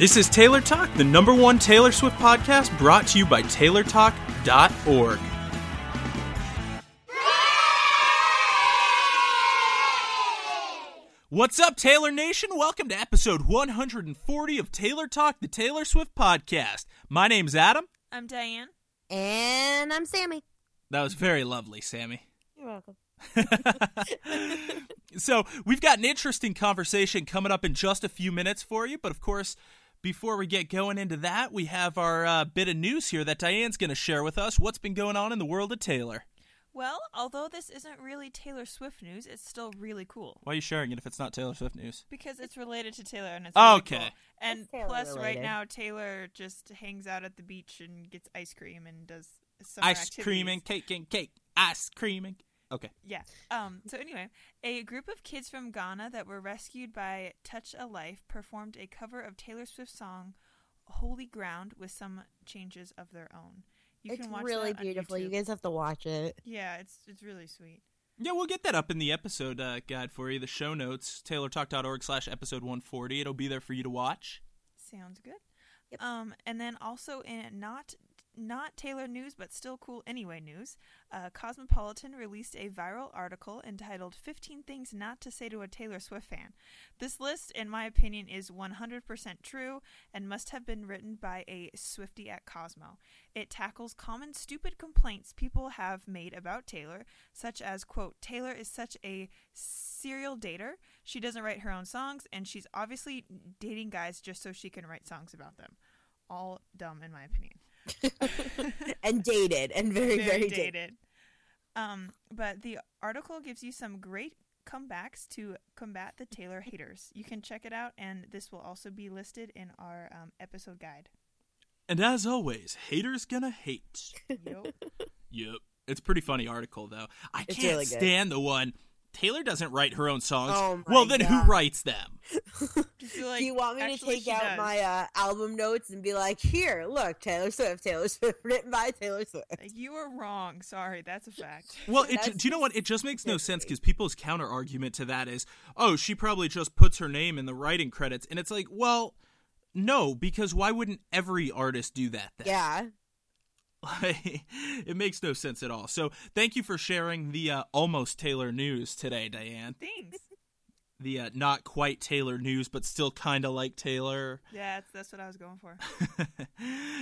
This is Taylor Talk, the #1 Taylor Swift podcast brought to you by TaylorTalk.org. What's up, Taylor Nation? Welcome to episode 140 of Taylor Talk, the Taylor Swift podcast. My name's Adam. I'm Diane. And I'm Sammy. That was very lovely, Sammy. You're welcome. So we've got an interesting conversation coming up in just a few minutes for you, but of course, before we get going into that, we have our bit of news here that Diane's going to share with us. What's been going on in the world of Taylor? Well, although this isn't really Taylor Swift news, it's still really cool. Why are you sharing it if it's not Taylor Swift news? Because it's related to Taylor and it's really cool. And plus related. Right now, Taylor just hangs out at the beach and gets ice cream and does summer activities. Ice cream and cake, ice cream and okay. Yeah. So anyway, a group of kids from Ghana that were rescued by Touch a Life performed a cover of Taylor Swift's song Holy Ground with some changes of their own. You can watch it. It's really beautiful. You guys have to watch it. Yeah, it's really sweet. Yeah, we'll get that up in the episode guide for you, the show notes, taylortalk.org/episode 140. It'll be there for you to watch. Sounds good. Yep. And then also in not Taylor news, but still cool anyway news, Cosmopolitan released a viral article entitled 15 Things Not to Say to a Taylor Swift Fan. This list, in my opinion, is 100% true and must have been written by a Swiftie at Cosmo. It tackles common stupid complaints people have made about Taylor, such as, quote, Taylor is such a serial dater, she doesn't write her own songs, and she's obviously dating guys just so she can write songs about them. All dumb, in my opinion. And dated and very, very, very dated. But the article gives you some great comebacks to combat the Taylor haters. You can check it out, and this will also be listed in our episode guide. And as always, haters gonna hate. Yep. It's a pretty funny article, though. I can't really stand the one. Taylor doesn't write her own songs. Oh well, then God. Who writes them? Do you want me to take out my album notes and be like, here, look, Taylor Swift, written by Taylor Swift? You were wrong. Sorry, that's a fact. Well, do you know what? It just makes no sense because people's counter-argument to that is, oh, she probably just puts her name in the writing credits. And it's like, well, no, because why wouldn't every artist do that then? Yeah. It makes no sense at all. So thank you for sharing the almost Taylor news today, Diane. Thanks. The not quite Taylor news, but still kind of like Taylor. Yeah, that's what I was going for.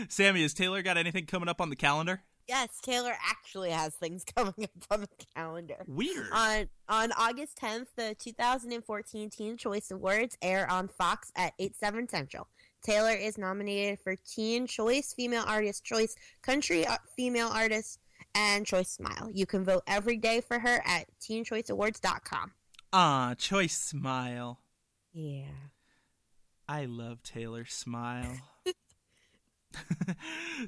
Sammy, has Taylor got anything coming up on the calendar? Yes, Taylor actually has things coming up on the calendar. Weird. On August 10th, the 2014 Teen Choice Awards air on Fox at 8/7 Central. Taylor is nominated for Teen Choice, Female Artist Choice, Country Female Artist, and Choice Smile. You can vote every day for her at teenchoiceawards.com. Ah, Choice Smile. Yeah. I love Taylor Smile.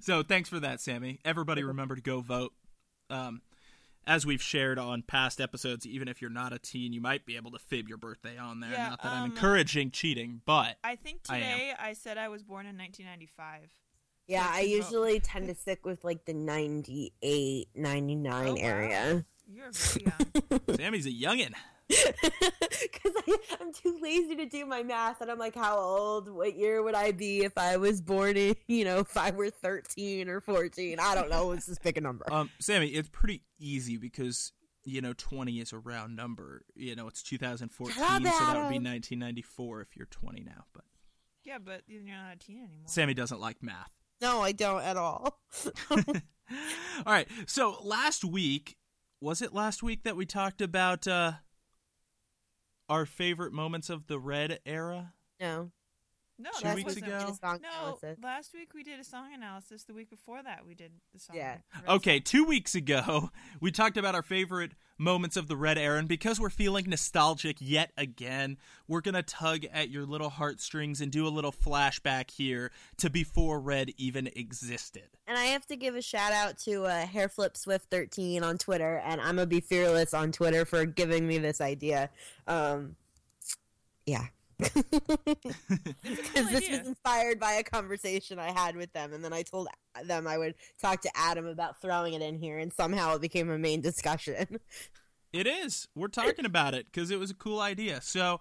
So thanks for that, Sammy. Everybody remember to go vote. As we've shared on past episodes, even if you're not a teen, you might be able to fib your birthday on there. Yeah, not that I'm encouraging cheating, but I think today I said I was born in 1995. Yeah, I usually tend to stick with like the 98, 99 area. You're very young. Sammy's a youngin'. Because I'm too lazy to do my math, and I'm like, how old? What year would I be if I was born in, if I were 13 or 14? I don't know. Let's just pick a number. Sammy, it's pretty easy because 20 is a round number. It's 2014, so that would be 1994 if you're 20 now. But yeah, but you're not a teen anymore. Sammy doesn't like math. No, I don't at all. All right. So was it last week that we talked about? Our favorite moments of the RED era? No, 2 weeks ago? No, last week we did a song analysis. The week before that we did the song. Yeah. Okay, 2 weeks ago we talked about our favorite moments of the RED era, and because we're feeling nostalgic yet again, we're going to tug at your little heartstrings and do a little flashback here to before RED even existed. And I have to give a shout out to HairFlipSwift13 on Twitter, and I'm going to be fearless on Twitter for giving me this idea. Yeah. Because this was inspired by a conversation I had with them, and then I told them I would talk to Adam about throwing it in here, and somehow it became a main discussion. It is. We're talking about it because it was a cool idea. So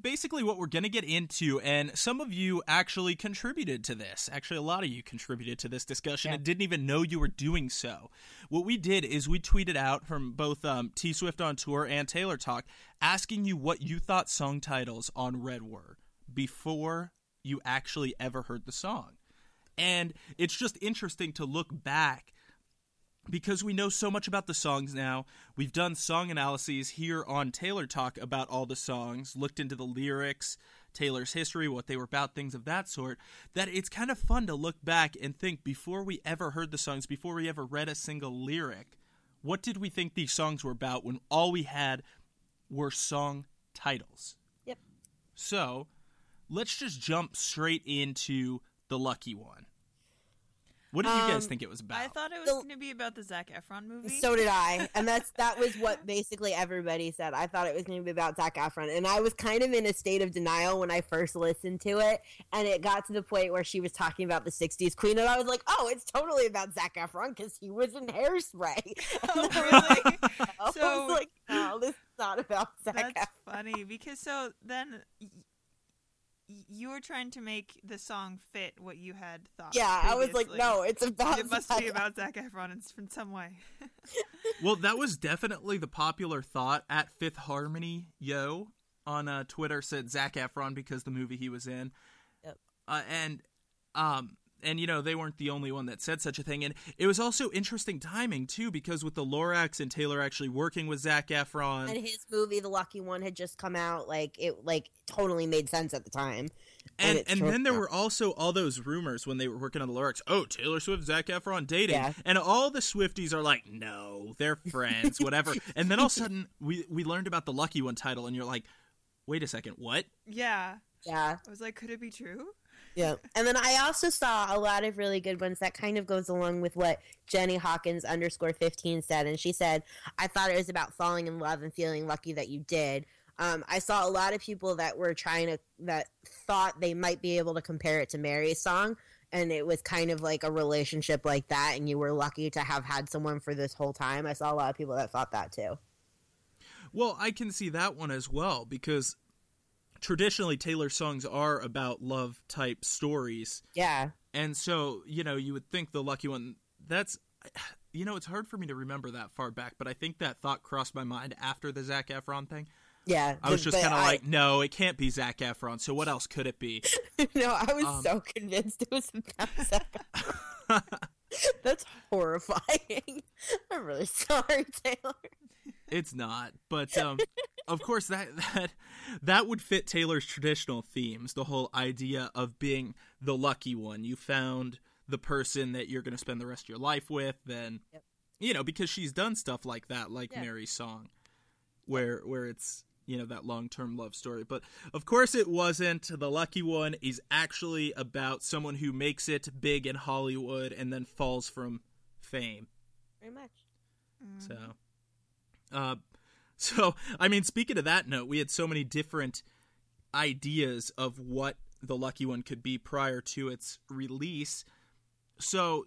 basically what we're going to get into, and some of you actually contributed to this. Actually, a lot of you contributed to this discussion and didn't even know you were doing so. What we did is we tweeted out from both T Swift on Tour and Taylor Talk asking you what you thought song titles on Red were before you actually ever heard the song. And it's just interesting to look back because we know so much about the songs now. We've done song analyses here on Taylor Talk about all the songs, looked into the lyrics, Taylor's history, what they were about, things of that sort, that it's kind of fun to look back and think before we ever heard the songs, before we ever read a single lyric, what did we think these songs were about when all we had were song titles? Yep. So let's just jump straight into The Lucky One. What did you guys think it was about? I thought it was going to be about the Zac Efron movie. So did I. And that was what basically everybody said. I thought it was going to be about Zac Efron. And I was kind of in a state of denial when I first listened to it. And it got to the point where she was talking about the 60s queen. And I was like, oh, it's totally about Zac Efron because he was in Hairspray. Oh, really? I was like, no, this is not about Zac Efron. That's funny because so then you were trying to make the song fit what you had thought. Yeah, previously. I was like, no, it's about. It must be about Zac Efron in some way. Well, that was definitely the popular thought at Fifth Harmony. Yo on Twitter said Zac Efron because the movie he was in, yep. And you know they weren't the only one that said such a thing. And it was also interesting timing too, because with the Lorax and Taylor actually working with Zac Efron, and his movie The Lucky One had just come out, it totally made sense at the time. And then there were also all those rumors when they were working on the Lorax. Oh, Taylor Swift, Zac Efron dating, and all the Swifties are like, no, they're friends, whatever. And then all of a sudden, we learned about the Lucky One title, and you're like, wait a second, what? Yeah. I was like, could it be true? Yeah. And then I also saw a lot of really good ones that kind of goes along with what Jenny Hawkins _15 said. And she said, I thought it was about falling in love and feeling lucky that you did. I saw a lot of people that were that thought they might be able to compare it to Mary's song. And it was kind of like a relationship like that. And you were lucky to have had someone for this whole time. I saw a lot of people that thought that too. Well, I can see that one as well, because traditionally Taylor's songs are about love type stories. Yeah. And so, you would think The Lucky One, that's, it's hard for me to remember that far back, but I think that thought crossed my mind after the Zac Efron thing. Yeah. I was just kind of like, no, it can't be Zac Efron. So what else could it be? No, I was so convinced it was about Zac Efron. That's horrifying. I'm really sorry, Taylor. It's not, but of course that would fit Taylor's traditional themes, the whole idea of being the lucky one. You found the person that you're going to spend the rest of your life with, and because she's done stuff like that, like Mary's song, where it's that long-term love story. But of course it wasn't. The Lucky One is actually about someone who makes it big in Hollywood and then falls from fame. Very much. Mm-hmm. So, I mean, speaking of that note, we had so many different ideas of what The Lucky One could be prior to its release. So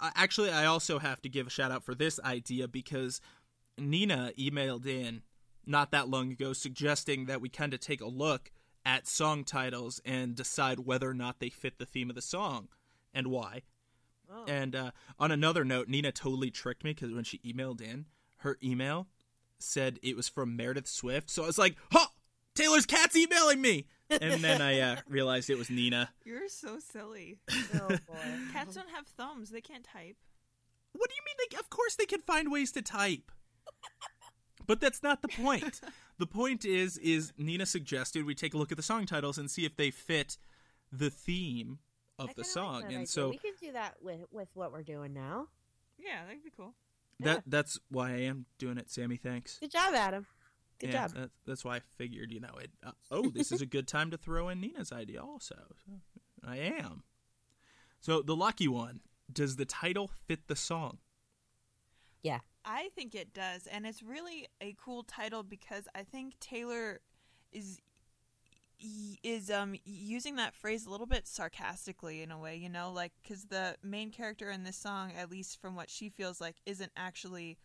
I also have to give a shout out for this idea, because Nina emailed in not that long ago suggesting that we kind of take a look at song titles and decide whether or not they fit the theme of the song and why. Oh. And on another note, Nina totally tricked me, because when she emailed in, her email said it was from Meredith Swift. So I was like, huh, Taylor's cat's emailing me. And then I realized it was Nina. You're so silly. Oh, boy. Cats don't have thumbs. They can't type. What do you mean? Of course they can find ways to type. But that's not the point. The point is Nina suggested we take a look at the song titles and see if they fit the theme of the song. Like, and so we can do that with what we're doing now. Yeah, that'd be cool. That's why I am doing it, Sammy. Thanks. Good job, Adam. Good job. That's why I figured, this is a good time to throw in Nina's idea also. So I am. So The Lucky One, does the title fit the song? Yeah. I think it does, and it's really a cool title because I think Taylor is using that phrase a little bit sarcastically in a way, because the main character in this song, at least from what she feels like, isn't actually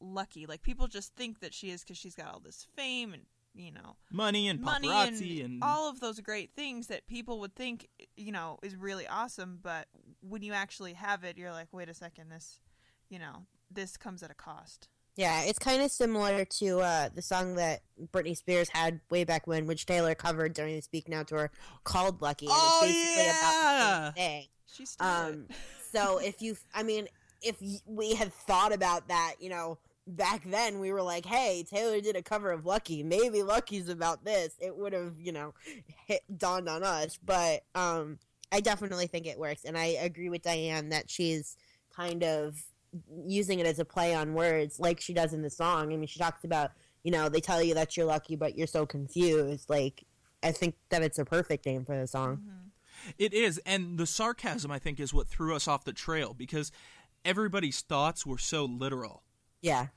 lucky. Like, people just think that she is because she's got all this fame and you know, money and paparazzi and all of those great things that people would think, you know, is really awesome. But when you actually have it, you're like, wait a second, this, you know, this comes at a cost. Yeah, it's kind of similar to the song that Britney Spears had way back when, which Taylor covered during the Speak Now tour, called Lucky. And it's basically about the same thing. She's still so if we had thought about that, you know, back then we were like, hey, Taylor did a cover of Lucky. Maybe Lucky's about this. It would have, you know, dawned on us. But I definitely think it works. And I agree with Diane that she's kind of using it as a play on words like she does in the song. I mean, she talks about, you know, they tell you that you're lucky, but you're so confused. Like, I think that it's a perfect name for the song. Mm-hmm. It is. And the sarcasm, I think, is what threw us off the trail because everybody's thoughts were so literal. Yeah.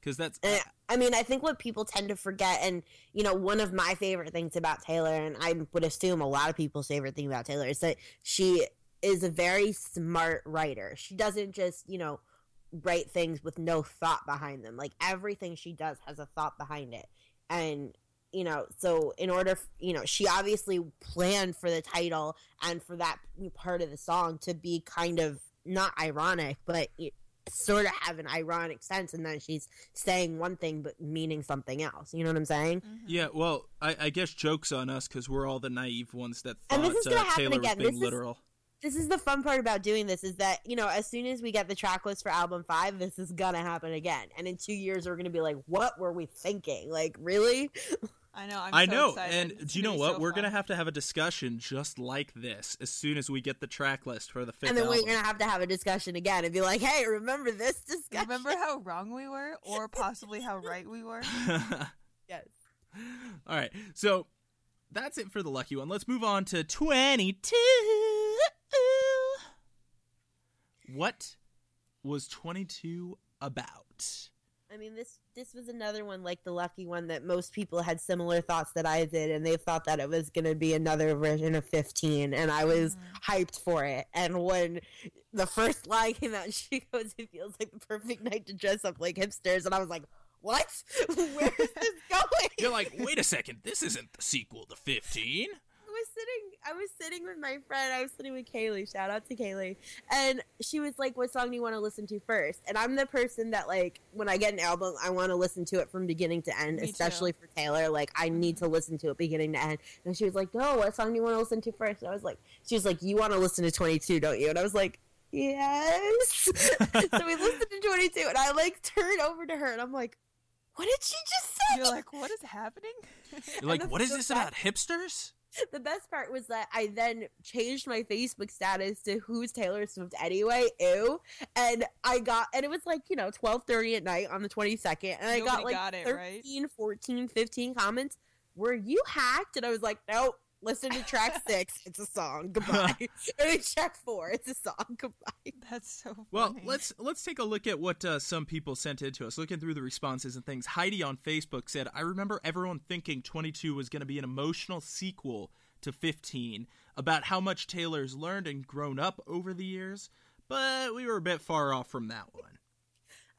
Because that's... I mean, I think what people tend to forget, and, you know, one of my favorite things about Taylor, and I would assume a lot of people's favorite thing about Taylor, is that she is a very smart writer. She doesn't just, you know, write things with no thought behind them. Like, everything she does has a thought behind it. And, you know, so in order, you know, she obviously planned for the title and for that part of the song to be kind of not ironic, but it sort of have an ironic sense, and then she's saying one thing but meaning something else. You know what I'm saying? Mm-hmm. Yeah, well, I guess joke's on us because we're all the naive ones that thought Taylor was being literal. This is the fun part about doing this, is that, you know, as soon as we get the track list for album 5, this is gonna happen again. And in 2 years, we're gonna be like, what were we thinking? Like, really? I know. I'm so excited. And it's do you know what? So we're going to have a discussion just like this as soon as we get the track list for the fifth album. And then we're going to have a discussion again and be like, hey, remember this discussion? Remember how wrong we were or possibly how right we were? Yes. All right. So that's it for the Lucky One. Let's move on to 22. What was 22 about? I mean, this was another one like the Lucky One that most people had similar thoughts that I did, and they thought that it was going to be another version of 15, and I was hyped for it. And when the first line came out, she goes, it feels like the perfect night to dress up like hipsters. And I was like, what? Where is this going? You're like, wait a second, this isn't the sequel to 15. I was sitting with my friend. I was sitting with Kaylee. Shout out to Kaylee. And she was like, what song do you want to listen to first? And I'm the person that, like, when I get an album, I want to listen to it from beginning to end, especially for Taylor. Like, I need to listen to it beginning to end. And she was like, no, what song do you want to listen to first? And I was like, she was like, you want to listen to 22, don't you? And I was like, yes. So we listened to 22, and I, like, turned over to her, and I'm like, what did she just say? You're like, what is happening? You're like, what is this about hipsters? The best part was that I then changed my Facebook status to who's Taylor Swift anyway, ew. And I got, and it was like, you know, 12:30 at night on the 22nd. And I got 13, right? 14, 15 comments. Were you hacked? And I was like, nope, listen to track 6. It's a song. Goodbye. And track 4. It's a song. Goodbye. That's so funny. Well, let's take a look at what some people sent in to us. Looking through the responses and things, Heidi on Facebook said, I remember everyone thinking 22 was going to be an emotional sequel to 15 about how much Taylor's learned and grown up over the years, but we were a bit far off from that one.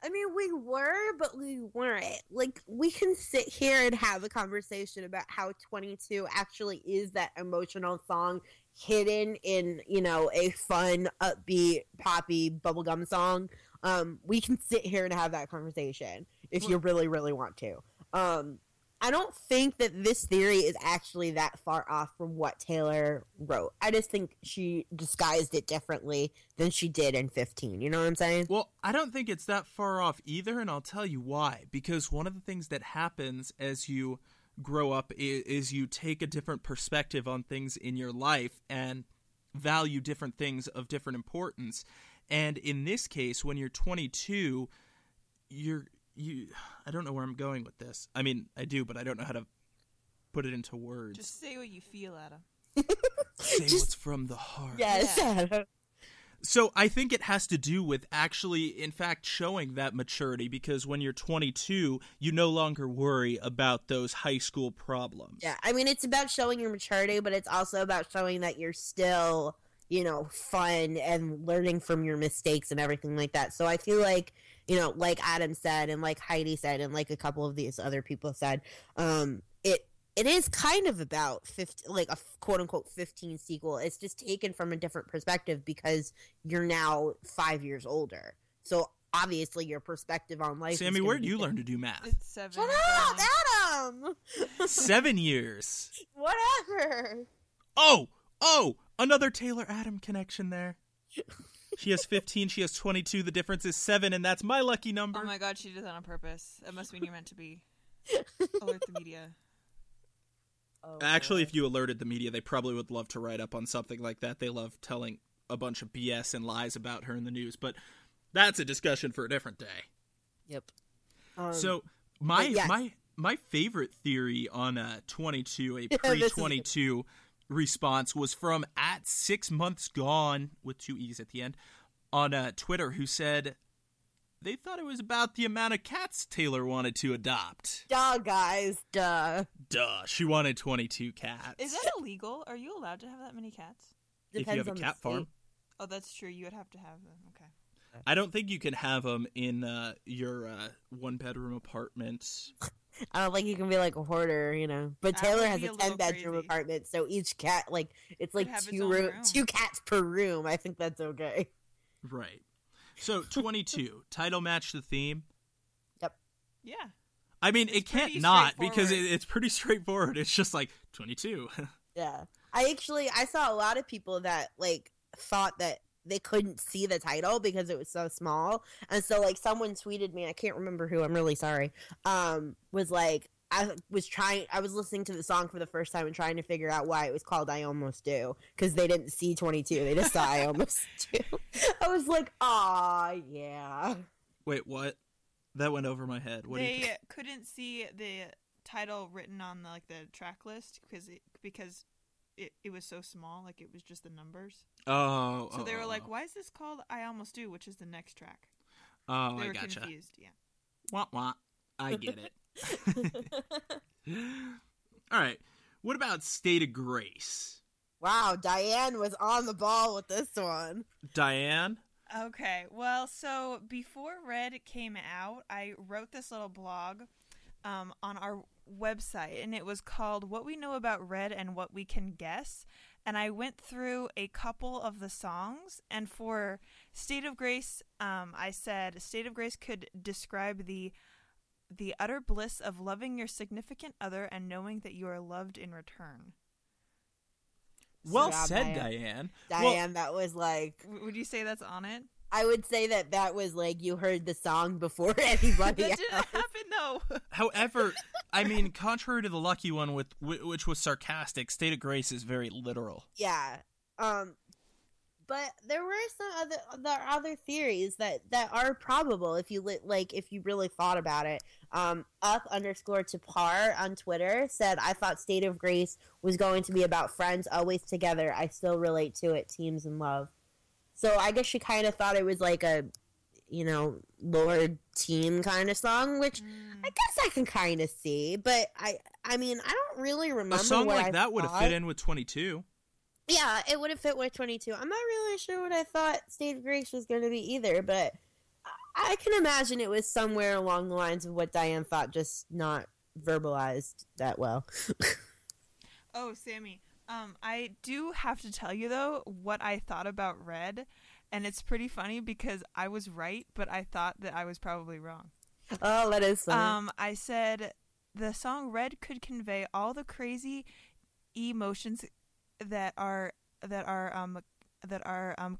I mean, we were, but we weren't. Like, we can sit here and have a conversation about how 22 actually is that emotional song hidden in, you know, a fun, upbeat, poppy bubblegum song. We can sit here and have that conversation if you really, really want to. I don't think that this theory is actually that far off from what Taylor wrote. I just think she disguised it differently than she did in 15. You know what I'm saying? Well, I don't think it's that far off either, and I'll tell you why. Because one of the things that happens as you grow up is you take a different perspective on things in your life and value different things of different importance. And in this case, when you're 22, I don't know where I'm going with this. I mean, I do, but I don't know how to put it into words. Just say what you feel, Adam. Say what's from the heart. Yes, yeah. Adam. So I think it has to do with actually, in fact, showing that maturity, because when you're 22, you no longer worry about those high school problems. Yeah, I mean, it's about showing your maturity, but it's also about showing that you're still, you know, fun and learning from your mistakes and everything like that. So I feel like you know, like Adam said and like Heidi said and like a couple of these other people said, it is kind of about 15, like a quote unquote 15 sequel. It's just taken from a different perspective because you're now 5 years older. So obviously your perspective on life. Sammy, where did you learn to do math? It's 7 years. Shut up, Adam! 7 years. Whatever. Oh, another Taylor Adam connection there. She has 15, she has 22. The difference is 7, and that's my lucky number. Oh my God, she did that on purpose. That must mean you're meant to be. Alert the media. Oh, actually, if you alerted the media, they probably would love to write up on something like that. They love telling a bunch of BS and lies about her in the news, but that's a discussion for a different day. Yep. So my favorite theory on 22, a pre-22 response was from @6monthsgone with 2 E's at the end on Twitter, who said they thought it was about the amount of cats Taylor wanted to adopt. Duh, guys. Duh. She wanted 22 cats. Is that illegal? Are you allowed to have that many cats? Depends if you have a cat farm. Oh, that's true. You would have to have them. Okay. I don't think you can have them in your one-bedroom apartment. I don't think you can be like a hoarder, you know. But Taylor has a 10-bedroom apartment, so each cat, like, it's like two cats per room. I think that's okay. Right. So 22 title match the theme. Yep. Yeah. I mean, it can't not because it's pretty straightforward. It's just like 22. Yeah. I saw a lot of people that like thought that they couldn't see the title because it was so small, and so like someone tweeted me. I can't remember who. I'm really sorry. Was like. I was listening to the song for the first time and trying to figure out why it was called I Almost Do, because they didn't see 22. They just saw I Almost Do. I was like, aw, yeah. Wait, what? That went over my head. What they couldn't see the title written on the track list because it was so small. Like, it was just the numbers. Oh. So they were like, why is this called I Almost Do, which is the next track? Oh, I gotcha. They were confused, yeah. Wah-wah. I get it. All right. What about State of Grace? Wow, Diane was on the ball with this one. Diane? Okay. Well, so before Red came out, I wrote this little blog on our website, and it was called What We Know About Red and What We Can Guess. And I went through a couple of the songs, and for State of Grace, I said State of Grace could describe the utter bliss of loving your significant other and knowing that you are loved in return. Well said, Diane. Diane, that was like... Would you say that's on it? I would say that was like you heard the song before anybody else. That didn't happen, though. However, I mean, contrary to The Lucky One, which was sarcastic, State of Grace is very literal. Yeah. But there were some other theories that are probable if you if you really thought about it. @up_topar on Twitter said, I thought State of Grace was going to be about friends always together. I still relate to it. Teams in love. So I guess she kind of thought it was like a, you know, Lorde team kind of song, which I guess I can kind of see. But I mean, I don't really remember. A song what like I that would have fit in with 22. Yeah, it would have fit with 22. I'm not really sure what I thought State of Grace was going to be either, but I can imagine it was somewhere along the lines of what Diane thought, just not verbalized that well. Oh, Sammy, I do have to tell you, though, what I thought about Red, and it's pretty funny because I was right, but I thought that I was probably wrong. Oh, that is funny. I said the song Red could convey all the crazy emotions that are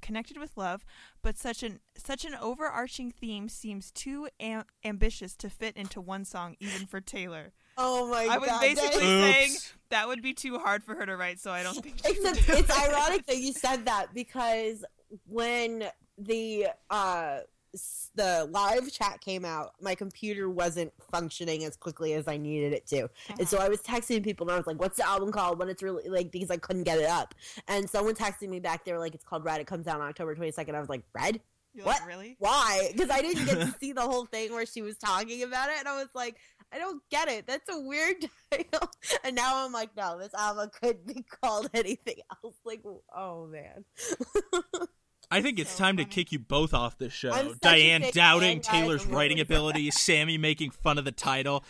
connected with love, but such an overarching theme seems too ambitious to fit into one song, even for Taylor. Oh my God! I was basically saying that would be too hard for her to write, so I don't think. Except it's ironic that you said that, because when the live chat came out, my computer wasn't functioning as quickly as I needed it to. Uh-huh. And so I was texting people and I was like, what's the album called? When it's really like, because I couldn't get it up. And someone texted me back. They were like, it's called Red. It comes out on October 22nd. I was like, Red? You're what? Like, really? Why? Because I didn't get to see the whole thing where she was talking about it. And I was like, I don't get it. That's a weird title. And now I'm like, no, this album couldn't be called anything else. Like, oh man. I think it's time to kick you both off this show. Diane doubting Taylor's writing ability, Sammy making fun of the title.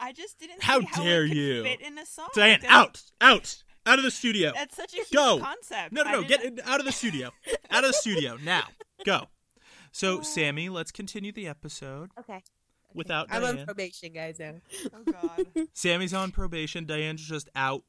I just didn't see how dare it could you fit in a song. Diane, out of the studio. That's such a huge concept. No, get out of the studio. Out of the studio, now. Go. So, Sammy, let's continue the episode. Okay. Without Diane. I'm on probation, guys. Now. Oh, God. Sammy's on probation. Diane's just out.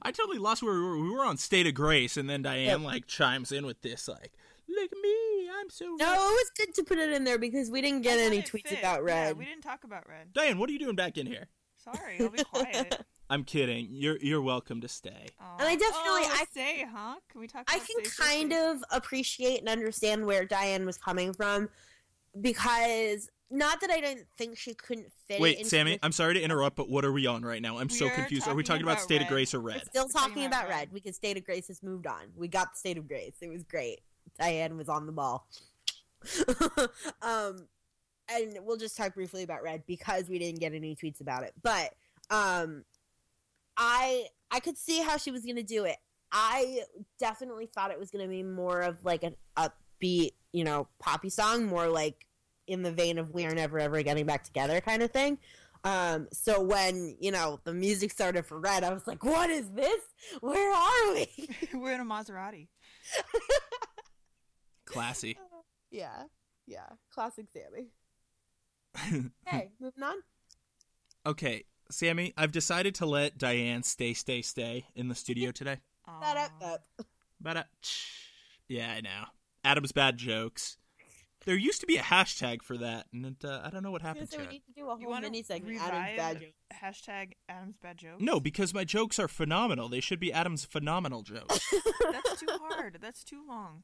I totally lost where we were. We were on State of Grace, and then Diane, like, chimes in with this, like, look at me, I'm so... No, it was good to put it in there because we didn't get any tweets about Red. Yeah, we didn't talk about Red. Diane, what are you doing back in here? Sorry, I'll be quiet. I'm kidding. You're welcome to stay. Aww. And I definitely... Can we talk about I can kind of appreciate and understand where Diane was coming from because... Not that I didn't think she couldn't fit. Wait, Sammy, I'm sorry to interrupt, but what are we on right now? I'm so confused. Are we talking about State of Grace or Red? We're still talking about Red. Because State of Grace has moved on. We got the State of Grace. It was great. Diane was on the ball. And we'll just talk briefly about Red because we didn't get any tweets about it. But I could see how she was going to do it. I definitely thought it was going to be more of like an upbeat, you know, poppy song, more like in the vein of we are never ever getting back together kind of thing. So when, you know, the music started for Red, I was like, what is this? Where are we? We're in a Maserati. Classy. Yeah. Classic Sammy. Hey, moving on. Okay, Sammy, I've decided to let Diane stay in the studio today. Ba-da-ba. Yeah, I know. Adam's bad jokes. There used to be a hashtag for that, and it, I don't know what happened to it. We need to do a whole mini segment, Adam's Bad Jokes. Hashtag Adam's Bad Jokes? No, because my jokes are phenomenal. They should be Adam's Phenomenal Jokes. That's too hard. That's too long.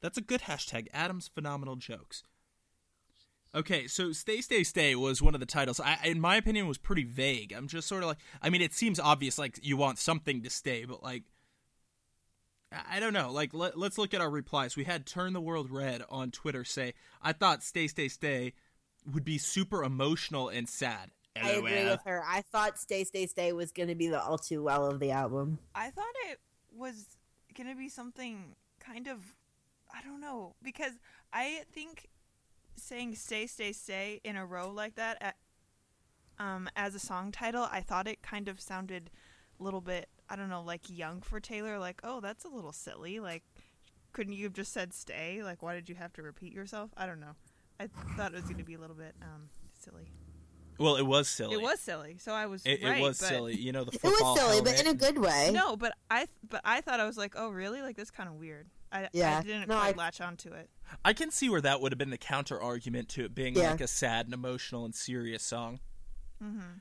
That's a good hashtag, Adam's Phenomenal Jokes. Okay, so Stay was one of the titles. I, in my opinion, was pretty vague. I'm just sort of like, I mean, it seems obvious, like, you want something to stay, but, like, I don't know. Like, let's look at our replies. We had Turn the World Red on Twitter say, I thought Stay would be super emotional and sad. LOL. I agree with her. I thought Stay was going to be the all too well of the album. I thought it was going to be something kind of, I don't know, because I think saying Stay in a row like that as a song title, I thought it kind of sounded a little bit, I don't know, like young for Taylor, like, oh, that's a little silly. Like, couldn't you have just said stay? Like, why did you have to repeat yourself? I don't know. I thought it was going to be a little bit silly. Well, it was silly. So I was right. It was silly. You know, the football. It was silly, but in a good way. No, but I thought I was like, oh, really? Like, that's kind of weird. I didn't quite latch onto it. I can see where that would have been the counter argument to it being like a sad and emotional and serious song.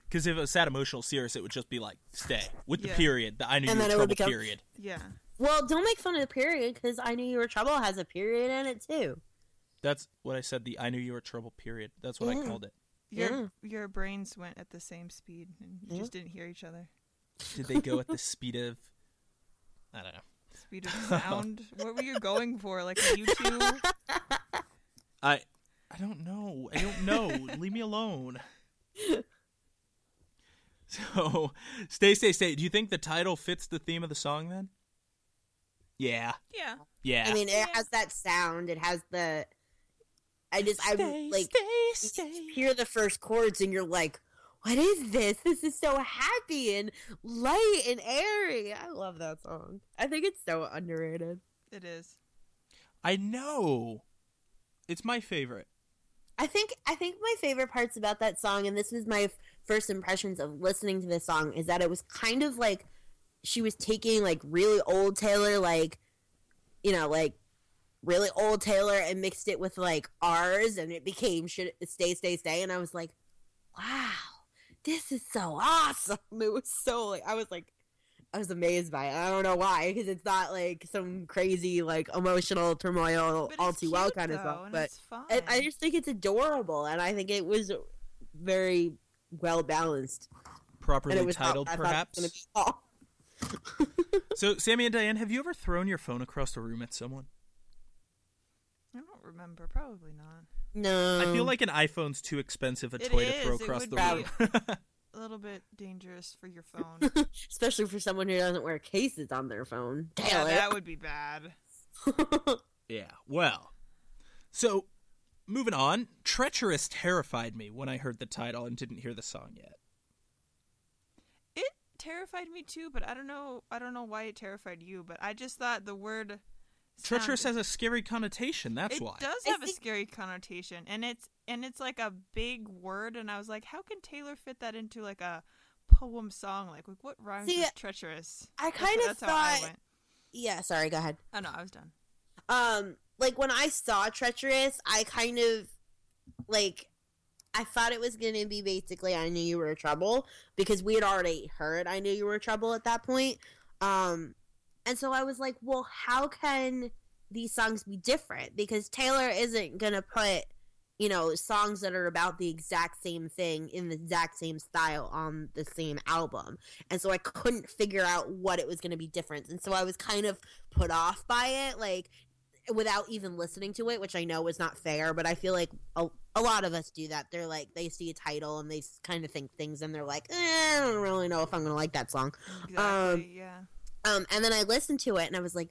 Because if it was sad, emotional, serious, it would just be like stay with the period. The I Knew You Were Trouble period. Yeah. Well, don't make fun of the period because I Knew You Were Trouble has a period in it too. That's what I said. The I Knew You Were Trouble period. That's what I called it. Your brains went at the same speed and you just didn't hear each other. Did they go at the speed of? I don't know. Speed of sound. What were you going for? Like a U2? I don't know. Leave me alone. So, Stay. Do you think the title fits the theme of the song then? Yeah. I mean, it has that sound. It has the... You hear the first chords and you're like, what is this? This is so happy and light and airy. I love that song. I think it's so underrated. It is. I know. It's my favorite. I think my favorite parts about that song, and this was my first impressions of listening to this song, is that it was kind of like she was taking like really old Taylor, like, you know, like really old Taylor and mixed it with like ours, and it became Stay. And I was like, wow, this is so awesome. It was so like, I was amazed by it. I don't know why, because it's not like some crazy like emotional turmoil all too well kind of stuff. But I just think it's adorable, and I think it was very well balanced, properly titled, perhaps. So, Sammy and Diane, have you ever thrown your phone across the room at someone? I don't remember. Probably not. No. I feel like an iPhone's too expensive a toy to throw across the room. little bit dangerous for your phone. Especially for someone who doesn't wear cases on their phone. Taylor. Yeah, that would be bad. Yeah, well. So, moving on. Treacherous terrified me when I heard the title and didn't hear the song yet. It terrified me too, but I don't know why it terrified you, but I just thought the word... Treacherous has a scary connotation, that's why. It does have a scary connotation, and it's like a big word, and I was like, how can Taylor fit that into like a poem song? Like, what rhymes with treacherous? I kind of thought... Yeah, sorry, go ahead. Oh, no, I was done. Like, when I saw treacherous, I kind of, like... I thought it was going to be basically I Knew You Were Trouble, because we had already heard I Knew You Were Trouble at that point. And so I was like, well, how can these songs be different? Because Taylor isn't going to put, you know, songs that are about the exact same thing in the exact same style on the same album. And so I couldn't figure out what it was going to be different. And so I was kind of put off by it, like, without even listening to it, which I know is not fair, but I feel like a lot of us do that. They're like, they see a title and they kind of think things and they're like, I don't really know if I'm going to like that song. Exactly, yeah. And then I listened to it and I was like,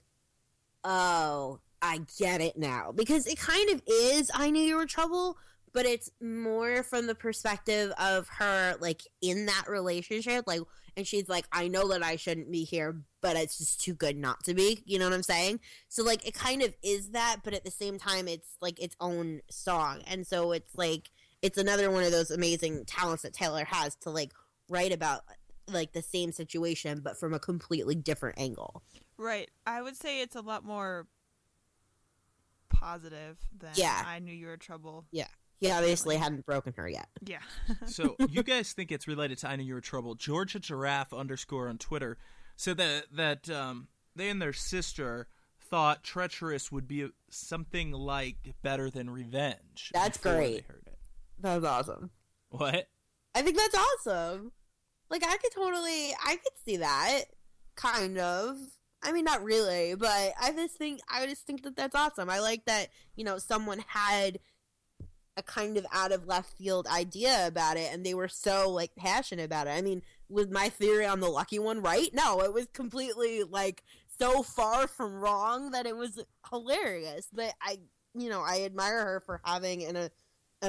oh, I get it now. Because it kind of is I Knew You Were Trouble, but it's more from the perspective of her, like, in that relationship. Like, and she's like, I know that I shouldn't be here, but it's just too good not to be. You know what I'm saying? So, like, it kind of is that, but at the same time, it's, like, its own song. And so it's, like, it's another one of those amazing talents that Taylor has to, like, write about, like, the same situation, but from a completely different angle. Right. I would say it's a lot more positive than I Knew You Were Trouble. Yeah. He obviously hadn't broken her yet. Yeah. So you guys think it's related to I Knew You Were Trouble. Georgia Giraffe _on Twitter said that they and their sister thought treacherous would be something like better than revenge. That's great. They heard it. That was awesome. What? I think that's awesome. Like, I could see that, kind of. I mean, not really, but I just think that that's awesome. I like that, you know, someone had a kind of out of left field idea about it, and they were so, like, passionate about it. I mean, was my theory on The Lucky One right? No, it was completely, like, so far from wrong that it was hilarious. But I admire her for having an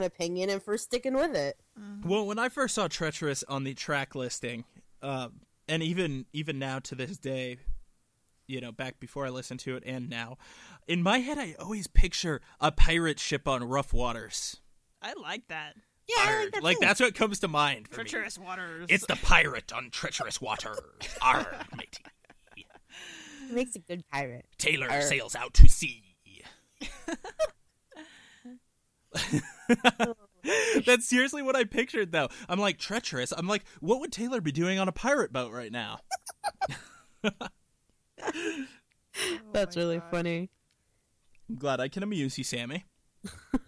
opinion and for sticking with it. Well, when I first saw Treacherous on the track listing, and even now to this day, you know, back before I listened to it and now, in my head I always picture a pirate ship on rough waters. I like that. Yeah, I like that. Like, that's what comes to mind for treacherous me. Waters. It's the pirate on treacherous waters. Arr, matey. It makes a good pirate. Taylor sails out to sea. That's seriously what I pictured, though. I'm like, treacherous. I'm like, what would Taylor be doing on a pirate boat right now? That's really funny. I'm glad I can amuse you, Sammy.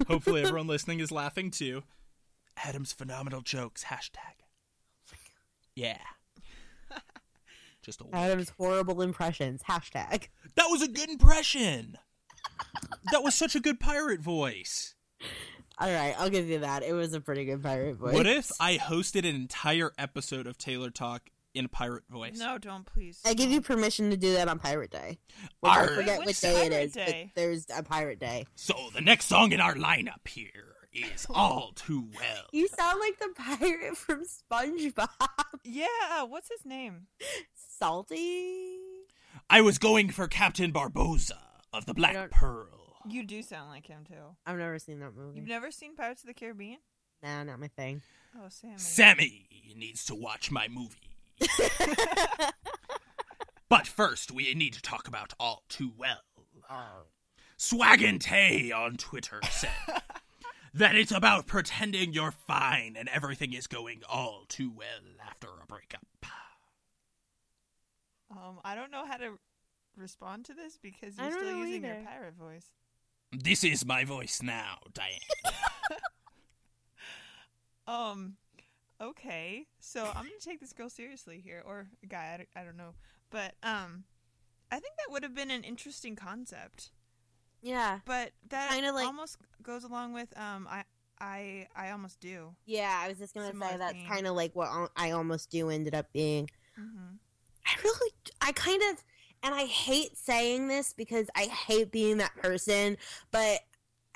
Hopefully everyone listening is laughing too. Adam's phenomenal jokes # Yeah. Just a Adam's horrible impressions # That was a good impression. That was such a good pirate voice. All right, I'll give you that. It was a pretty good pirate voice. What if I hosted an entire episode of Taylor Talk in pirate voice? No, don't, please. I give you permission to do that on Pirate Day. I forget which day it is, but there's a Pirate Day. So the next song in our lineup here is All Too Well. You sound like the pirate from SpongeBob. Yeah, what's his name? Salty? I was going for Captain Barbosa of the Black Pearl. You do sound like him, too. I've never seen that movie. You've never seen Pirates of the Caribbean? Nah, not my thing. Oh, Sammy. Sammy needs to watch my movie. But first, we need to talk about All Too Well. Swagante on Twitter said that it's about pretending you're fine and everything is going all too well after a breakup. I don't know how to respond to this because you're still using your pirate voice. This is my voice now, Diane. Okay, so I'm going to take this girl seriously here, or guy, I don't know. But I think that would have been an interesting concept. Yeah. But that almost goes along with I almost do. Yeah, I was just going to say that's kind of like what I almost do ended up being. Mm-hmm. I kind of, and I hate saying this because I hate being that person, but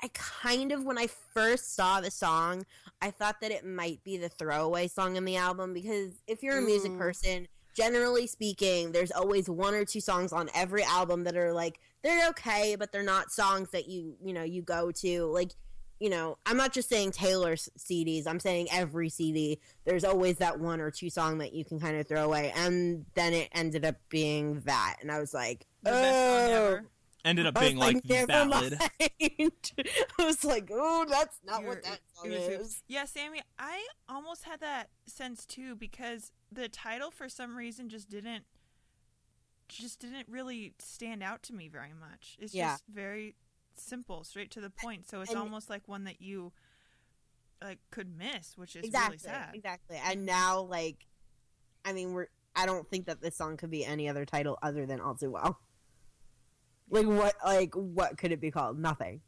I kind of, when I first saw the song, I thought that it might be the throwaway song in the album, because if you're a music person, generally speaking, there's always one or two songs on every album that are like, they're okay, but they're not songs that you go to, like, you know, I'm not just saying Taylor's CDs, I'm saying every CD, there's always that one or two song that you can kind of throw away, and then it ended up being that, and I was like, the best song ever. Ended up being like the ballad. I was like, oh, that's not what that song is. Yeah, Sammy, I almost had that sense too, because the title for some reason just didn't really stand out to me very much. It's just very simple, straight to the point. So it's almost like one that you like could miss, which is really sad. Exactly. And now, like, I mean, I don't think that this song could be any other title other than All Too Well. Like what could it be called? Nothing.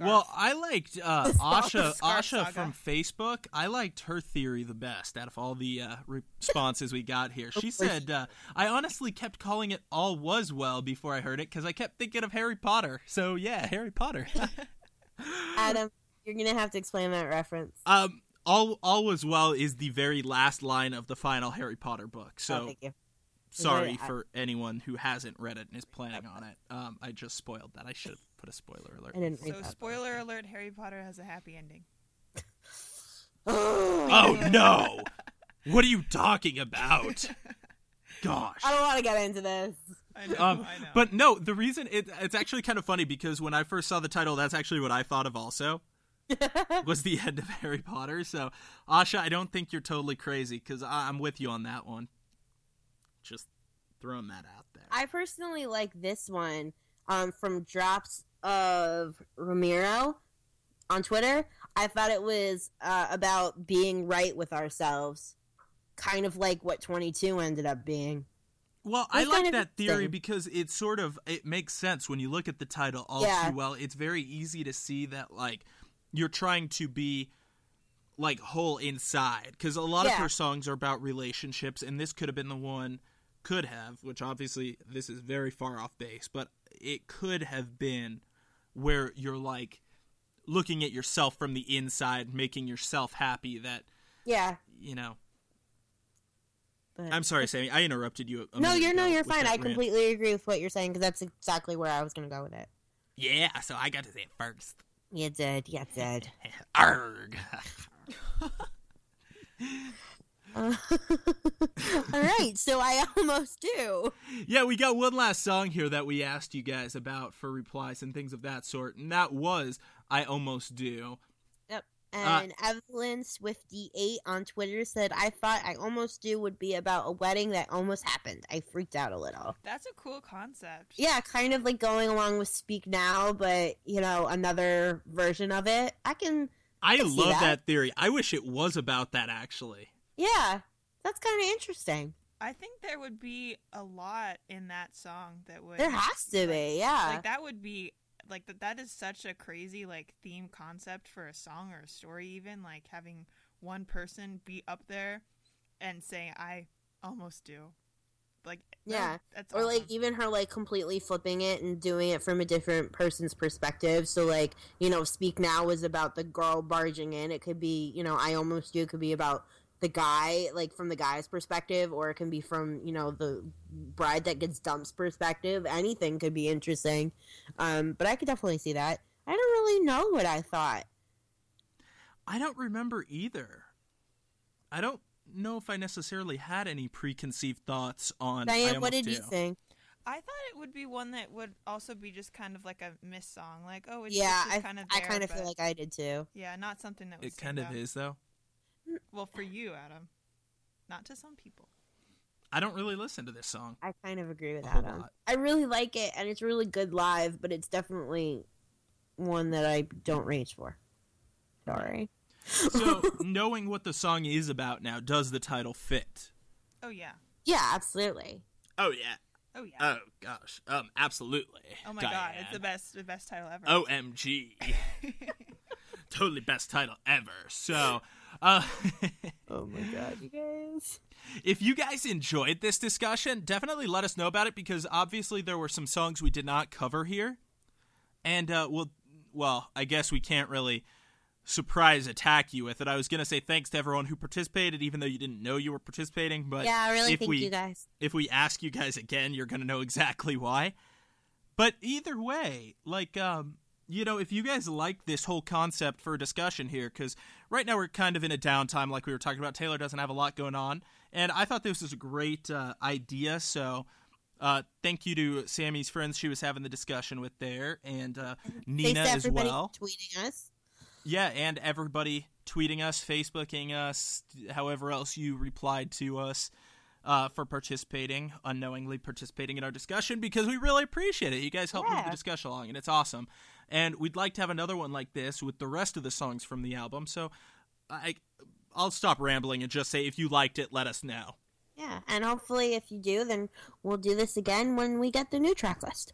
Well, I liked Asha from Facebook. I liked her theory the best out of all the responses we got here. She said, I honestly kept calling it All Was Well before I heard it because I kept thinking of Harry Potter. So, yeah, Harry Potter. Adam, you're going to have to explain that reference. All Was Well is the very last line of the final Harry Potter book. So, oh, thank you. Sorry for anyone who hasn't read it and is planning on it. I just spoiled that. I should have put a spoiler alert. So, spoiler alert, Harry Potter has a happy ending. Oh, no. What are you talking about? Gosh. I don't want to get into this. I know. But, no, the reason it's actually kind of funny because when I first saw the title, that's actually what I thought of also. Was the end of Harry Potter. So, Asha, I don't think you're totally crazy because I'm with you on that one. Just throwing that out there. I personally like this one from Drops of Ramiro on Twitter. I thought it was about being right with ourselves, kind of like what 22 ended up being. Well, I like that theory because it sort of it makes sense when you look at the title All Too Well. It's very easy to see that like you're trying to be like whole inside because a lot of her songs are about relationships, and this could have been the one. Could have, which obviously this is very far off base, but it could have been where you're like looking at yourself from the inside, making yourself happy that, you know, but... I'm sorry, Sammy, I interrupted you. No, you're fine. I completely agree with what you're saying because that's exactly where I was going to go with it. Yeah. So I got to say it first. You did. You did. Arg. All right, so I almost do. Yeah, we got one last song here that we asked you guys about for replies and things of that sort, and that was I Almost Do. Yep. And Evelyn Swifty8 on Twitter said, I thought I Almost Do would be about a wedding that almost happened. I freaked out a little. That's a cool concept. Yeah, kind of like going along with Speak Now, but, you know, another version of it. I love that theory. I wish it was about that, actually. Yeah, that's kind of interesting. I think there would be a lot in that song that would... There has to be, yeah. Like, that would be... Like, that is such a crazy, like, theme concept for a song or a story even. Like, having one person be up there and saying, I almost do. Like, yeah. That's awesome. Or, like, even her, like, completely flipping it and doing it from a different person's perspective. So, like, you know, Speak Now is about the girl barging in. It could be, you know, I Almost Do could be about... the guy, like, from the guy's perspective, or it can be from, you know, the bride that gets dumped's perspective. Anything could be interesting. But I could definitely see that. I don't really know what I thought. I don't remember either. I don't know if I necessarily had any preconceived thoughts on Diane, what did you think? I thought it would be one that would also be just kind of like a miss song. Like, oh, it's just kind of there. I kind of feel like I did, too. Yeah, not something that was... It kind of is, though. Well, for you, Adam. Not to some people. I don't really listen to this song. I kind of agree with Adam. I really like it, and it's really good live, but it's definitely one that I don't reach for. Sorry. So, knowing what the song is about now, does the title fit? Oh, yeah. Yeah, absolutely. Oh, yeah. Oh, yeah. Oh, gosh. Absolutely. Oh, my Diane. God. It's the best title ever. OMG. Totally best title ever. So, oh my God, you guys. If you guys enjoyed this discussion, definitely let us know about it, because obviously there were some songs we did not cover here. And well, I guess we can't really surprise attack you with it. I was going to say thanks to everyone who participated, even though you didn't know you were participating. But yeah, I really thank you guys. If we ask you guys again, you're going to know exactly why. But either way, like, you know, if you guys like this whole concept for a discussion here, because right now we're kind of in a downtime, like we were talking about. Taylor doesn't have a lot going on. And I thought this was a great idea. So thank you to Sammy's friends she was having the discussion with there, and Nina as well. Tweeting us. Yeah, and everybody tweeting us, Facebooking us, however else you replied to us for participating, unknowingly participating in our discussion, because we really appreciate it. You guys helped move the discussion along, and it's awesome. And we'd like to have another one like this with the rest of the songs from the album. So I'll stop rambling and just say, if you liked it, let us know. Yeah, and hopefully if you do, then we'll do this again when we get the new track list.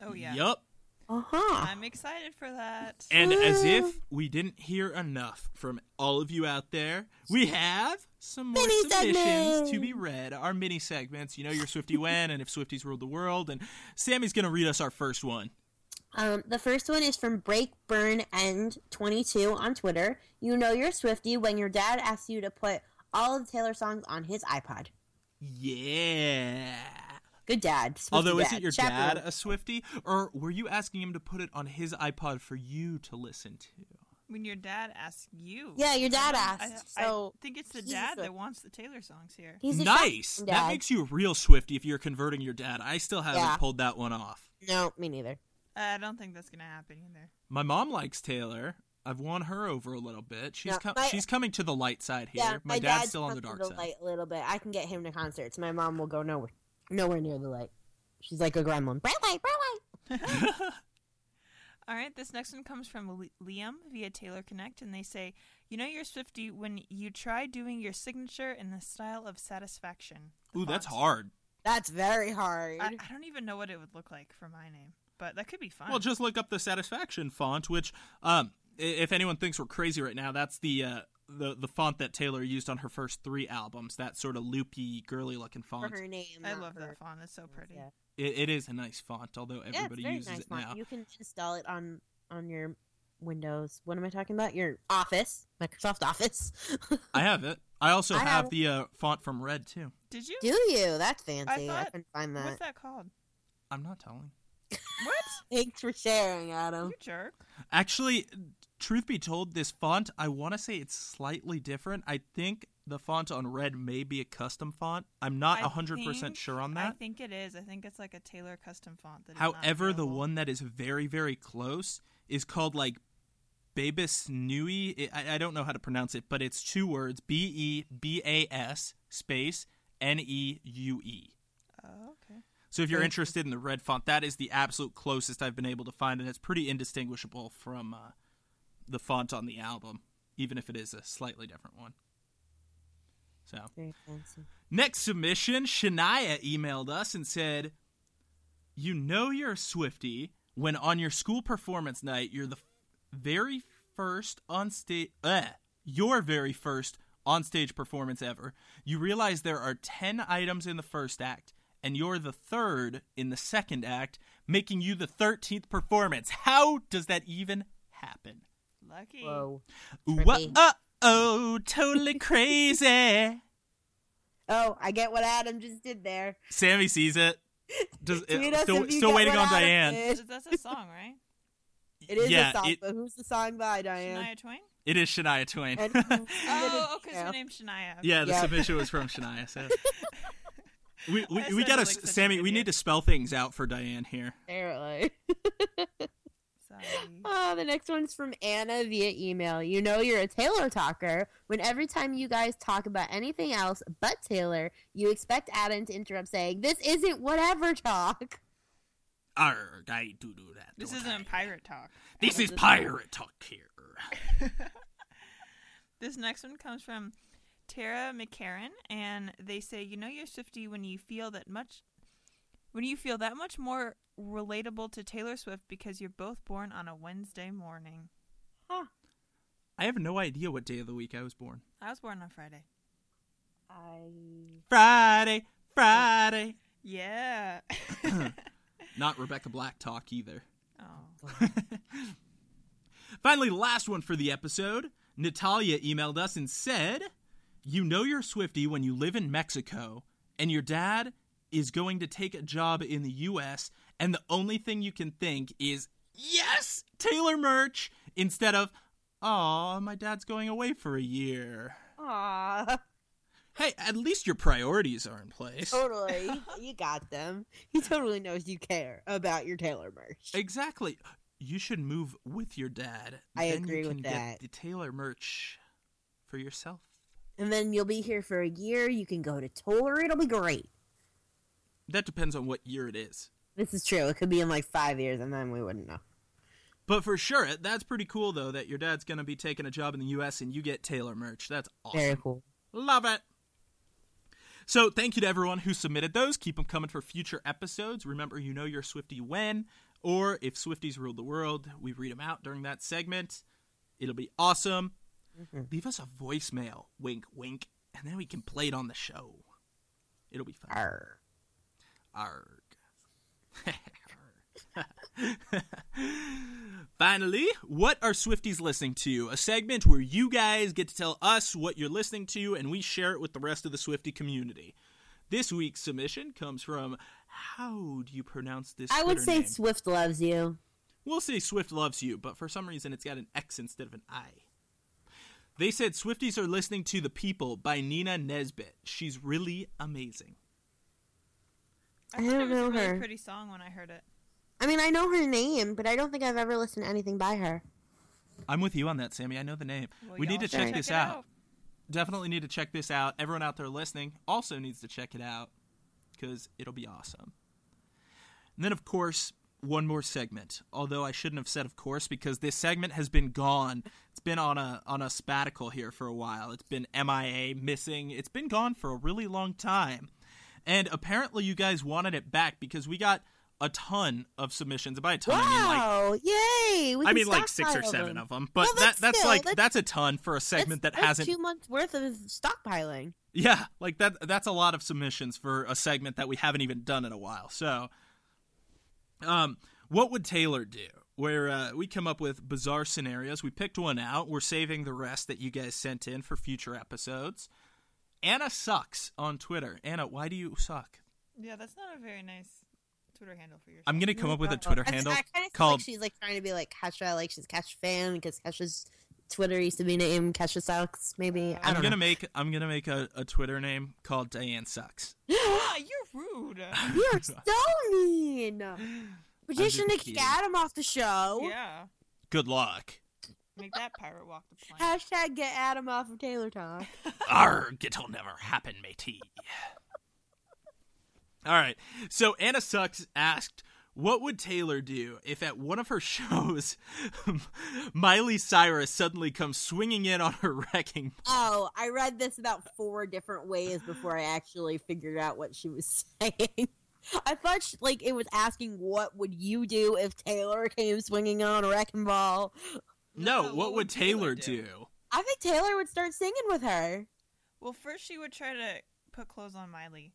Oh, yeah. Yup. Uh-huh. I'm excited for that. And as if we didn't hear enough from all of you out there, we have some more mini submissions to be read. Our mini segments, you know, your Swiftie when and if Swifties ruled the world. And Sammy's going to read us our first one. The first one is from Break Burn End 22 on Twitter. You know you're Swiftie when your dad asks you to put all of the Taylor songs on his iPod. Yeah. Good dad. Swiftie although, dad. Isn't your dad a Swiftie? Or were you asking him to put it on his iPod for you to listen to? When your dad asks you. Yeah, your dad asks. So I think it's the dad that wants the Taylor songs here. Nice. That makes you a real Swiftie if you're converting your dad. I still haven't pulled that one off. No, me neither. I don't think that's going to happen either. My mom likes Taylor. I've won her over a little bit. She's coming to the light side here. Yeah, my dad's still on the dark side. Light a little bit. I can get him to concerts. My mom will go nowhere near the light. She's like a gremlin. Bright light, bright light. All right, this next one comes from Liam via Taylor Connect, and they say, you know you're Swiftie when you try doing your signature in the style of Satisfaction. Ooh, that's hard. That's very hard. I don't even know what it would look like for my name, but that could be fun. Well, just look up the Satisfaction font, which, if anyone thinks we're crazy right now, that's the font that Taylor used on her first 3 albums, that sort of loopy, girly-looking font. For her name. I love that font. It's so pretty. Yeah. It is a nice font, although everybody uses nice it font. Now. You can install it on your Windows. What am I talking about? Your Office. Microsoft Office. I have it. I also have the font from RED, too. Did you? Do you? That's fancy. I couldn't find that. What's that called? I'm not telling. What? Thanks for sharing, Adam. You jerk. Actually, truth be told, this font, I want to say it's slightly different. I think the font on RED may be a custom font. I'm not 100% sure on that. I think it is. I think it's like a Taylor custom font. However, the one that is very, very close is called like Babas Nui. I don't know how to pronounce it, but it's 2 words, B-E-B-A-S space N-E-U-E. Oh, okay. So if you're interested in the RED font, that is the absolute closest I've been able to find, and it's pretty indistinguishable from the font on the album, even if it is a slightly different one. So, very fancy. Next submission, Shania emailed us and said, you know you're a Swiftie when on your school performance night, you're the very first on-stage performance ever. You realize there are 10 items in the first act, and you're the 3rd in the second act, making you the 13th performance. How does that even happen? Lucky. Whoa. Whoa, totally crazy. Oh, I get what Adam just did there. Sammy sees it. Still waiting on Diane. That's a song, right? It is a song, but who's the song by, Diane? Shania Twain? It is Shania Twain. Oh, because her name's Shania. Yeah, the submission was from Shania, so... We gotta, like Sammy. We need to spell things out for Diane here. Apparently. Sorry. Oh, the next one's from Anna via email. You know you're a Taylor talker when every time you guys talk about anything else but Taylor, you expect Adam to interrupt saying, "This isn't whatever talk." Arrgh, I do that. This isn't pirate talk. This is pirate talk here. This next one comes from Tara McCarran, and they say, you know you're Swiftie when you feel that much more relatable to Taylor Swift because you're both born on a Wednesday morning. Huh. I have no idea what day of the week I was born. I was born on Friday. Friday. Yeah. Not Rebecca Black talk either. Oh. Finally, last one for the episode. Natalia emailed us and said, you know you're a Swiftie when you live in Mexico and your dad is going to take a job in the U.S. and the only thing you can think is, yes, Taylor merch, instead of, aw, my dad's going away for a year. Aw. Hey, at least your priorities are in place. Totally. You got them. He totally knows you care about your Taylor merch. Exactly. You should move with your dad. I agree with that. Then you can get the Taylor merch for yourself. And then you'll be here for a year. You can go to tour. It'll be great. That depends on what year it is. This is true. It could be in like 5 years, and then we wouldn't know. But for sure, that's pretty cool, though, that your dad's going to be taking a job in the U.S. and you get Taylor merch. That's awesome. Very cool. Love it. So thank you to everyone who submitted those. Keep them coming for future episodes. Remember, you know you're Swiftie when, or if Swifties ruled the world, we read them out during that segment. It'll be awesome. Mm-hmm. Leave us a voicemail, wink, wink, and then we can play it on the show. It'll be fun. Arr. Arg. Finally, what are Swifties listening to? A segment where you guys get to tell us what you're listening to and we share it with the rest of the Swiftie community. This week's submission comes from, how do you pronounce this? I would say name? Swift Loves You. We'll say Swift Loves You, but for some reason it's got an X instead of an I. They said Swifties are listening to The People by Nina Nesbitt. She's really amazing. I thought it was a really pretty song when I heard it. I mean, I know her name, but I don't think I've ever listened to anything by her. I'm with you on that, Sammy. I know the name. Well, we need to check this out. Definitely need to check this out. Everyone out there listening also needs to check it out because it'll be awesome. And then, of course, one more segment. Although I shouldn't have said, of course, because this segment has been gone. It's been on a sabbatical here for a while. It's been MIA, missing. It's been gone for a really long time. And apparently you guys wanted it back because we got a ton of submissions. By a ton, I mean like, yay! I mean like 6 or 7 of them. But that's a ton for a segment that hasn't... 2 months worth of stockpiling. Yeah, like that's a lot of submissions for a segment that we haven't even done in a while. So, what would Taylor do? Where we come up with bizarre scenarios. We picked one out. We're saving the rest that you guys sent in for future episodes. Anna Sucks on Twitter. Anna, why do you suck? Yeah, that's not a very nice Twitter handle for yourself. I'm going to come up with a Twitter handle called... She's like trying to be like Kesha, like she's Kesha fan, because Kesha's Twitter used to be named Kesha Sucks, maybe. I'm gonna make a Twitter name called Diane Sucks. You're rude. You're so mean. But you shouldn't have got him off the show. Yeah. Good luck. Make that pirate walk the plank. Hashtag get Adam off of Taylor Talk. Arrgh, it'll never happen, matey. All right. So Anna Sucks asked, what would Taylor do if at one of her shows, Miley Cyrus suddenly comes swinging in on her wrecking ball? Oh, I read this about 4 different ways before I actually figured out what she was saying. I thought it was asking, what would you do if Taylor came swinging on a wrecking ball? No, what would Taylor do? I think Taylor would start singing with her. Well, first she would try to put clothes on Miley.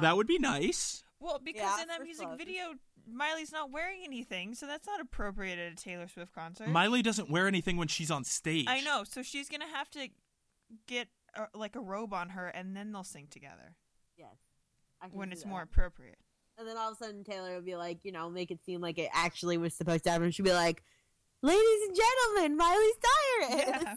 That would be nice. Well, because in that music video, Miley's not wearing anything, so that's not appropriate at a Taylor Swift concert. Miley doesn't wear anything when she's on stage. I know, so she's going to have to get a robe on her, and then they'll sing together. Yes. When it's more appropriate. And then all of a sudden, Taylor would be like, you know, make it seem like it actually was supposed to happen. She'd be like, ladies and gentlemen, Miley Cyrus. Yeah.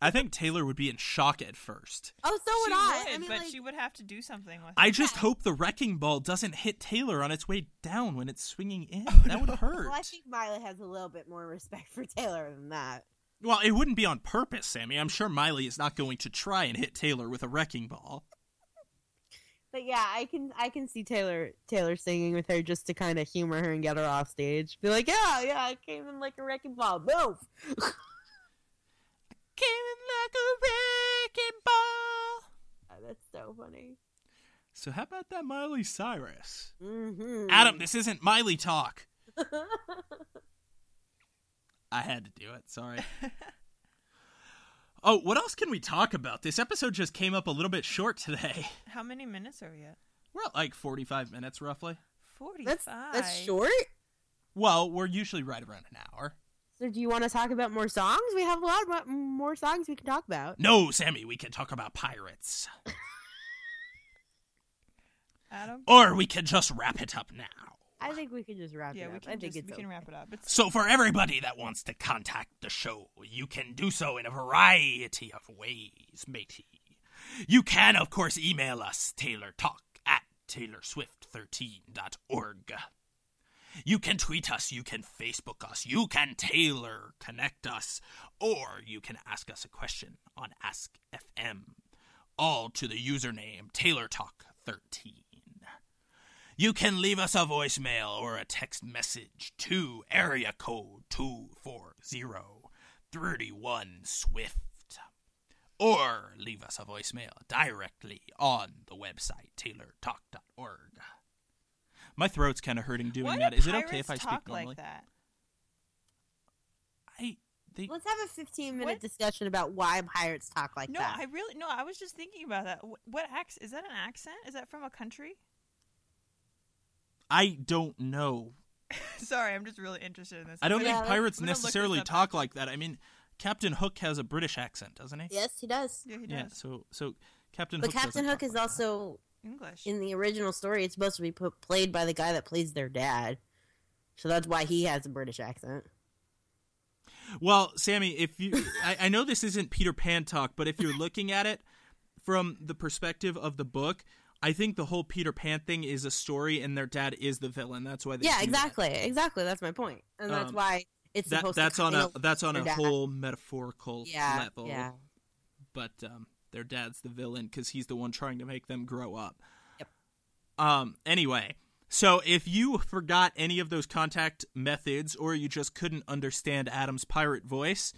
I think Taylor would be in shock at first. Oh, so would I. Would, I mean, but she would have to do something with it. I just hope the wrecking ball doesn't hit Taylor on its way down when it's swinging in. That would hurt. Well, I think Miley has a little bit more respect for Taylor than that. Well, it wouldn't be on purpose, Sammy. I'm sure Miley is not going to try and hit Taylor with a wrecking ball. But yeah, I can see Taylor singing with her just to kind of humor her and get her off stage. Be like, yeah, I came in like a wrecking ball. Move! I came in like a wrecking ball. Oh, that's so funny. So how about that Miley Cyrus? Mm-hmm. Adam, this isn't Miley talk. I had to do it. Sorry. Oh, what else can we talk about? This episode just came up a little bit short today. How many minutes are we at? We're at like 45 minutes, roughly. 45? That's short? Well, we're usually right around an hour. So do you want to talk about more songs? We have a lot more songs we can talk about. No, Sammy, we can talk about pirates. Adam? Or we can just wrap it up now. I think we can just wrap it up. We can wrap it up. So for everybody that wants to contact the show, you can do so in a variety of ways, matey. You can, of course, email us, TaylorTalk@TaylorSwift13.org. You can tweet us, you can Facebook us, you can Taylor Connect us, or you can ask us a question on Ask FM, all to the username TaylorTalk13. You can leave us a voicemail or a text message to area code 240-31-SWIFT. Or leave us a voicemail directly on the website, TaylorTalk.org. My throat's kind of hurting doing that. Is it okay if I speak normally? Like that? Let's have a 15-minute discussion about why pirates talk like that. I was just thinking about that. What accent? Is that an accent? Is that from a country? I don't know. Sorry, I'm just really interested in this. I don't think pirates necessarily talk like that. I mean, Captain Hook has a British accent, doesn't he? Yes, he does. Yeah, he does. Yeah, so Captain Hook. But Captain Hook is also English. In the original story, it's supposed to be played by the guy that plays their dad. So that's why he has a British accent. Well, Sammy, if you I know this isn't Peter Pan talk, but if you're looking at it from the perspective of the book, I think the whole Peter Pan thing is a story, and their dad is the villain. That's why. Exactly. That's my point, and that's why it's supposed to. That's on a whole metaphorical level. Yeah. But their dad's the villain because he's the one trying to make them grow up. Yep. Anyway, so if you forgot any of those contact methods, or you just couldn't understand Adam's pirate voice,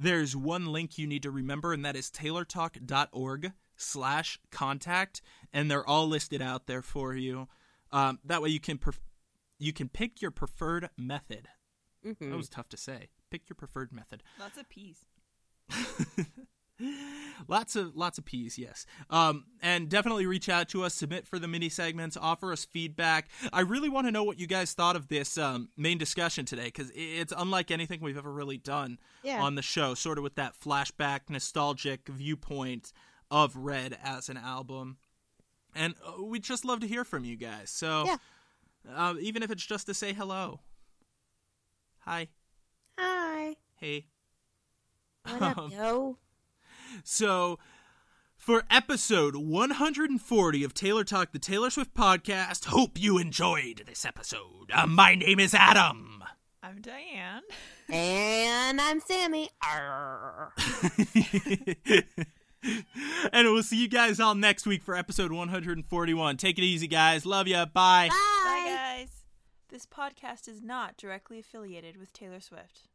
there's one link you need to remember, and that is TaylorTalk.org/contact, and they're all listed out there for you. That way you can pick your preferred method. Mm-hmm. That was tough to say. Pick your preferred method. Lots of peas. lots of peas, yes. And definitely reach out to us, submit for the mini segments, offer us feedback. I really want to know what you guys thought of this main discussion today, because it's unlike anything we've ever really done on the show, sort of with that flashback, nostalgic viewpoint of Red as an album, and we'd just love to hear from you guys. So even if it's just to say hello, hi, hey, what up, yo? So for episode 140 of Taylor Talk, the Taylor Swift podcast, hope you enjoyed this episode. My name is Adam. I'm Diane. And I'm Sammy. Arr. And we'll see you guys all next week for episode 141. Take it easy, guys. Love you. Bye. Bye, guys. This podcast is not directly affiliated with Taylor Swift.